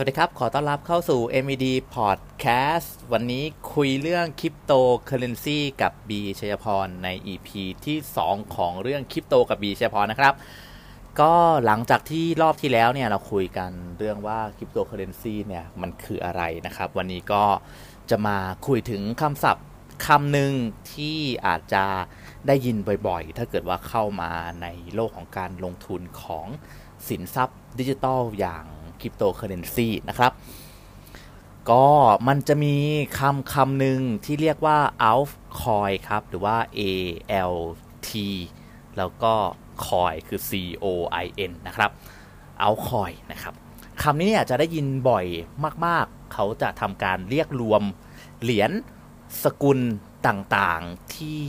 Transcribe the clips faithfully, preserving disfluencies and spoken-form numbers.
สวัสดีครับขอต้อนรับเข้าสู่ เอ็ม อี ดี Podcast วันนี้คุยเรื่องคริปโตเคอเรนซีกับบีชัยพรใน อี พี ที่สองของเรื่องคริปโตกับบีชัยพรนะครับก็หลังจากที่รอบที่แล้วเนี่ยเราคุยกันเรื่องว่าคริปโตเคอเรนซีเนี่ยมันคืออะไรนะครับวันนี้ก็จะมาคุยถึงคำศัพท์คำหนึ่งที่อาจจะได้ยินบ่อยๆถ้าเกิดว่าเข้ามาในโลกของการลงทุนของสินทรัพย์ดิจิทัลอย่างคริปโตเคอเรนซีนะครับก็มันจะมีคำคำหนึ่งที่เรียกว่า altcoin ครับหรือว่า เอ แอล ที แล้วก็ coin คือ ซี โอ ไอ เอ็น นะครับ altcoin นะครับคำนี้เนี่ยจะได้ยินบ่อยมากๆเขาจะทำการเรียกรวมเหรียญสกุลต่างๆที่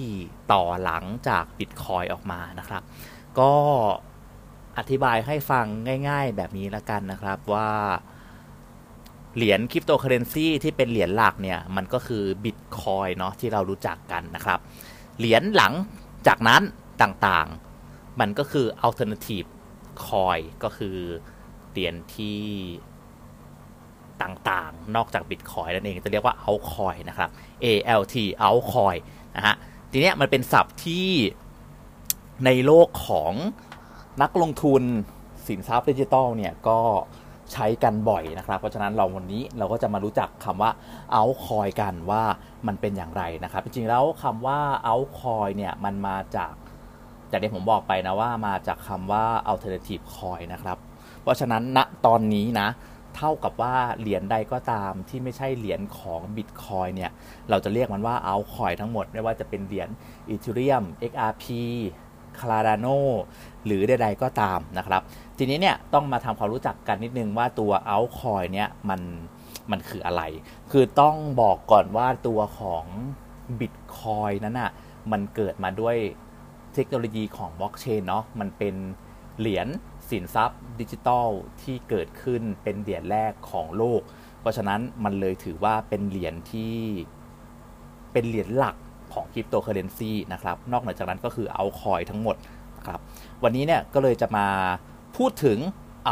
ต่อหลังจาก Bitcoin ออกมานะครับก็อธิบายให้ฟังง่ายๆแบบนี้ละกันนะครับว่าเหรียญคริปโตเคอเรนซีที่เป็นเหรียญหลักเนี่ยมันก็คือ Bitcoin เนาะที่เรารู้จักกันนะครับเหรียญหลังจากนั้นต่างๆมันก็คือ Alternative Coin ก็คือเหรียญที่ต่างๆนอกจาก Bitcoin นั่นเองจะเรียกว่า altcoin นะครับ เอ แอล ที altcoin นะฮะทีเนี้ยมันเป็นศัพท์ที่ในโลกของนักลงทุนสินทรัพย์ดิจิทัลเนี่ยก็ใช้กันบ่อยนะครับเพราะฉะนั้นเราวันนี้เราก็จะมารู้จักคำว่า altcoin กันว่ามันเป็นอย่างไรนะครับจริงๆแล้วคำว่า altcoin เนี่ยมันมาจากอย่างที่ผมบอกไปนะว่ามาจากคำว่า alternative coin นะครับเพราะฉะนั้นณตอนนี้นะเท่ากับว่าเหรียญใดก็ตามที่ไม่ใช่เหรียญของ Bitcoin เนี่ยเราจะเรียกมันว่า altcoin ทั้งหมดไม่ว่าจะเป็นเหรียญ Ethereum เอ็กซ์ อาร์ พี Cardano หรือใดๆก็ตามนะครับทีนี้เนี่ยต้องมาทำความรู้จักกันนิดนึงว่าตัว altcoin เนี่ยมันมันคืออะไรคือต้องบอกก่อนว่าตัวของ Bitcoin นั้นน่ะมันเกิดมาด้วยเทคโนโลยีของ blockchain เนาะมันเป็นเหรียญสินทรัพย์ดิจิทัลที่เกิดขึ้นเป็นเหรียญแรกของโลกเพราะฉะนั้นมันเลยถือว่าเป็นเหรียญที่เป็นเหรียญหลักของคริปโตเคอเรนซีนะครับนอกเหนือจากนั้นก็คือ altcoin ทั้งหมดนะครับวันนี้เนี่ยก็เลยจะมาพูดถึง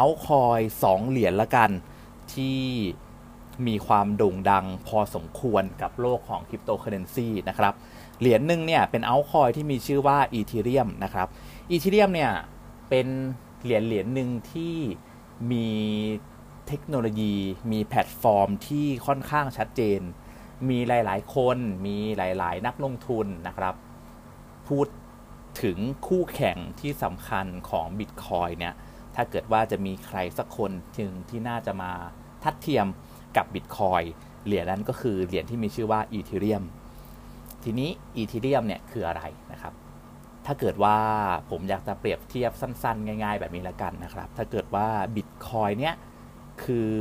altcoin สองเหรียญละกันที่มีความโด่งดังพอสมควรกับโลกของคริปโตเคอเรนซีนะครับเหรียญหนึ่งเนี่ยเป็น altcoin ที่มีชื่อว่า Ethereum นะครับ Ethereum เนี่ยเป็นเหรียญเหรียญหนึ่งที่มีเทคโนโลยีมีแพลตฟอร์มที่ค่อนข้างชัดเจนมีหลายๆคนมีหลายๆนักลงทุนนะครับพูดถึงคู่แข่งที่สำคัญของ Bitcoin เนี่ยถ้าเกิดว่าจะมีใครสักคนถึงที่น่าจะมาทัดเทียมกับ Bitcoin เหรียญนั้นก็คือเหรียญที่มีชื่อว่า Ethereum ทีนี้ Ethereum เนี่ยคืออะไรนะครับถ้าเกิดว่าผมอยากจะเปรียบเทียบสั้นๆง่ายๆแบบนี้ละกันนะครับถ้าเกิดว่า Bitcoin เนี่ยคือ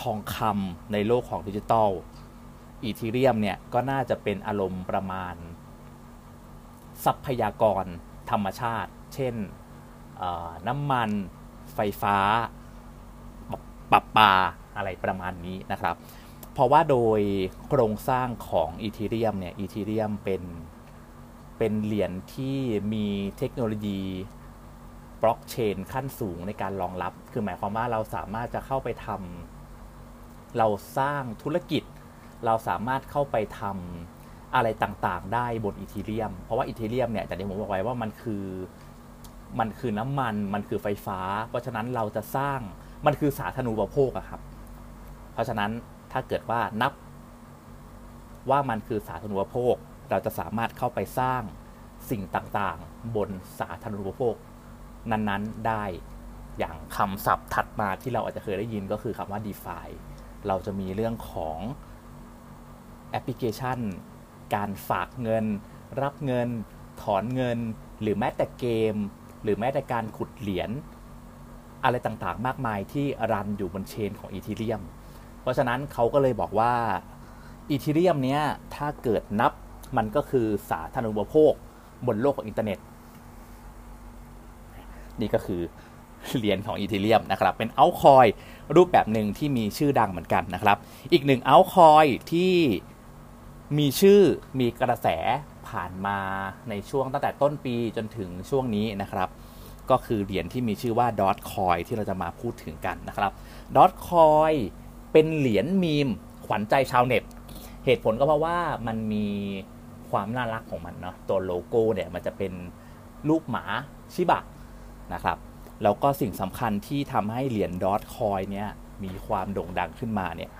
ทองคำในโลกของดิจิตอล Ethereum เนี่ยก็น่าจะเป็นอารมณ์ประมาณทรัพยากรธรรมชาติเช่นน้ำมันไฟฟ้าปะปาอะไรประมาณนี้นะครับเพราะว่าโดยโครงสร้างของ Ethereum เนี่ย Ethereum เป็นเป็นเหรียญที่มีเทคโนโลยีบล็อกเชนขั้นสูงในการรองรับคือหมายความว่าเราสามารถจะเข้าไปทำเราสร้างธุรกิจเราสามารถเข้าไปทำอะไรต่างๆได้บน Ethereum เพราะว่า Ethereum เนี่ยอย่างที่ผมบอกไว้ว่ามันคือมันคือน้ำมันมันคือไฟฟ้าเพราะฉะนั้นเราจะสร้างมันคือสาธารณูปโภคอะครับเพราะฉะนั้นถ้าเกิดว่านับว่ามันคือสาธารณูปโภคเราจะสามารถเข้าไปสร้างสิ่งต่างๆบนสาธารณูปโภคนั้นๆได้อย่างคำศัพท์ถัดมาที่เราอาจจะเคยได้ยินก็คือคำว่า DeFi เราจะมีเรื่องของแอปพลิเคชันการฝากเงินรับเงินถอนเงินหรือแม้แต่เกมหรือแม้แต่การขุดเหรียญอะไรต่างๆมากมายที่รันอยู่บนเชนของ Ethereum เพราะฉะนั้นเขาก็เลยบอกว่า Ethereum เนี้ยถ้าเกิดนับมันก็คือสาธารณูปโภคบนโลกของอินเทอร์เน็ตนี่ก็คือเหรียญของ Ethereum นะครับเป็น altcoin รูปแบบหนึ่งที่มีชื่อดังเหมือนกันนะครับอีกหนึ่ง altcoin ที่มีชื่อมีกระแสผ่านมาในช่วงตั้งแต่ต้นปีจนถึงช่วงนี้นะครับ ก็คือเหรียญที่มีชื่อว่า Dogecoin ที่เราจะมาพูดถึงกันนะครับ Dogecoin เป็นเหรียญมีมขวัญใจชาวเน็ตเหตุผลก็เพราะว่ามันมีความน่ารักของมันเนาะตัวโลโก้เนี่ยมันจะเป็นรูปหมาชิบะนะครับแล้วก็สิ่งสำคัญที่ทำให้เหรียญ Dogecoin เนี่ยมีความโด่งดังขึ้นมาเนี่ย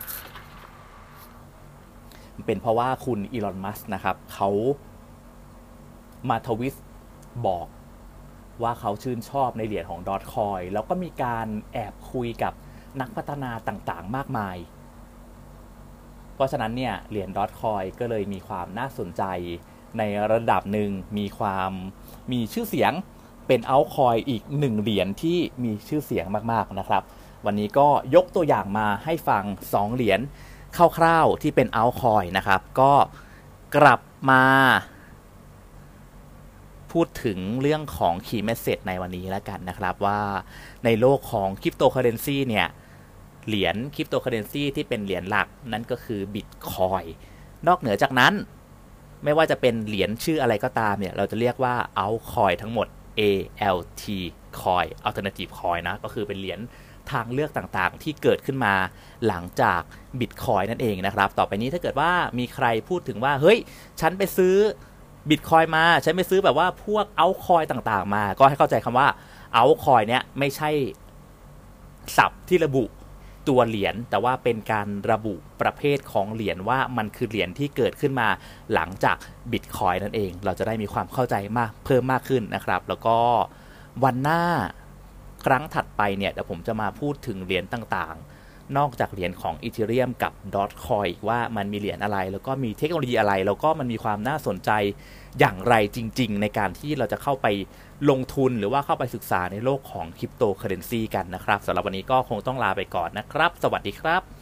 มันเป็นเพราะว่าคุณอีลอนมัสก์นะครับเขามาทวิตบอกว่าเขาชื่นชอบในเหรียญของ Dogecoin แล้วก็มีการแอบคุยกับนักพัฒนาต่างๆมากมายเพราะฉะนั้นเนี่ยเหรียญ Dogecoin ก็เลยมีความน่าสนใจในระดับหนึ่งมีความมีชื่อเสียงเป็น altcoin อีกหนึ่งเหรียญที่มีชื่อเสียงมากๆนะครับวันนี้ก็ยกตัวอย่างมาให้ฟังสองเหรียญคร่าวๆที่เป็น altcoin นะครับก็กลับมาพูดถึงเรื่องของ key message ในวันนี้แล้วกันนะครับว่าในโลกของ cryptocurrency เนี่ยเหรียญ cryptocurrency ที่เป็นเหรียญหลักนั่นก็คือ Bitcoin นอกเหนือจากนั้นไม่ว่าจะเป็นเหรียญชื่ออะไรก็ตามเนี่ยเราจะเรียกว่า altcoin ทั้งหมด เอ แอล ที coin alternative coin นะก็คือเป็นเหรียญทางเลือกต่างๆที่เกิดขึ้นมาหลังจาก Bitcoin นั่นเองนะครับต่อไปนี้ถ้าเกิดว่ามีใครพูดถึงว่าเฮ้ยฉันไปซื้อบิตคอยมาฉันไม่ซื้อแบบว่าพวกเอาคอยต่างๆมาก็ให้เข้าใจคำว่าเอาคอยเนี้ยไม่ใช่ศัพท์ที่ระบุตัวเหรียญแต่ว่าเป็นการระบุประเภทของเหรียญว่ามันคือเหรียญที่เกิดขึ้นมาหลังจากบิตคอยนั่นเองเราจะได้มีความเข้าใจมากเพิ่มมากขึ้นนะครับแล้วก็วันหน้าครั้งถัดไปเนี่ยเดี๋ยวผมจะมาพูดถึงเหรียญต่างๆนอกจากเหรียญของ Ethereum กับ Dogecoin อีกว่ามันมีเหรียญอะไรแล้วก็มีเทคโนโลยีอะไรแล้วก็มันมีความน่าสนใจอย่างไรจริงๆในการที่เราจะเข้าไปลงทุนหรือว่าเข้าไปศึกษาในโลกของคริปโตเคอเรนซีกันนะครับสำหรับวันนี้ก็คงต้องลาไปก่อนนะครับสวัสดีครับ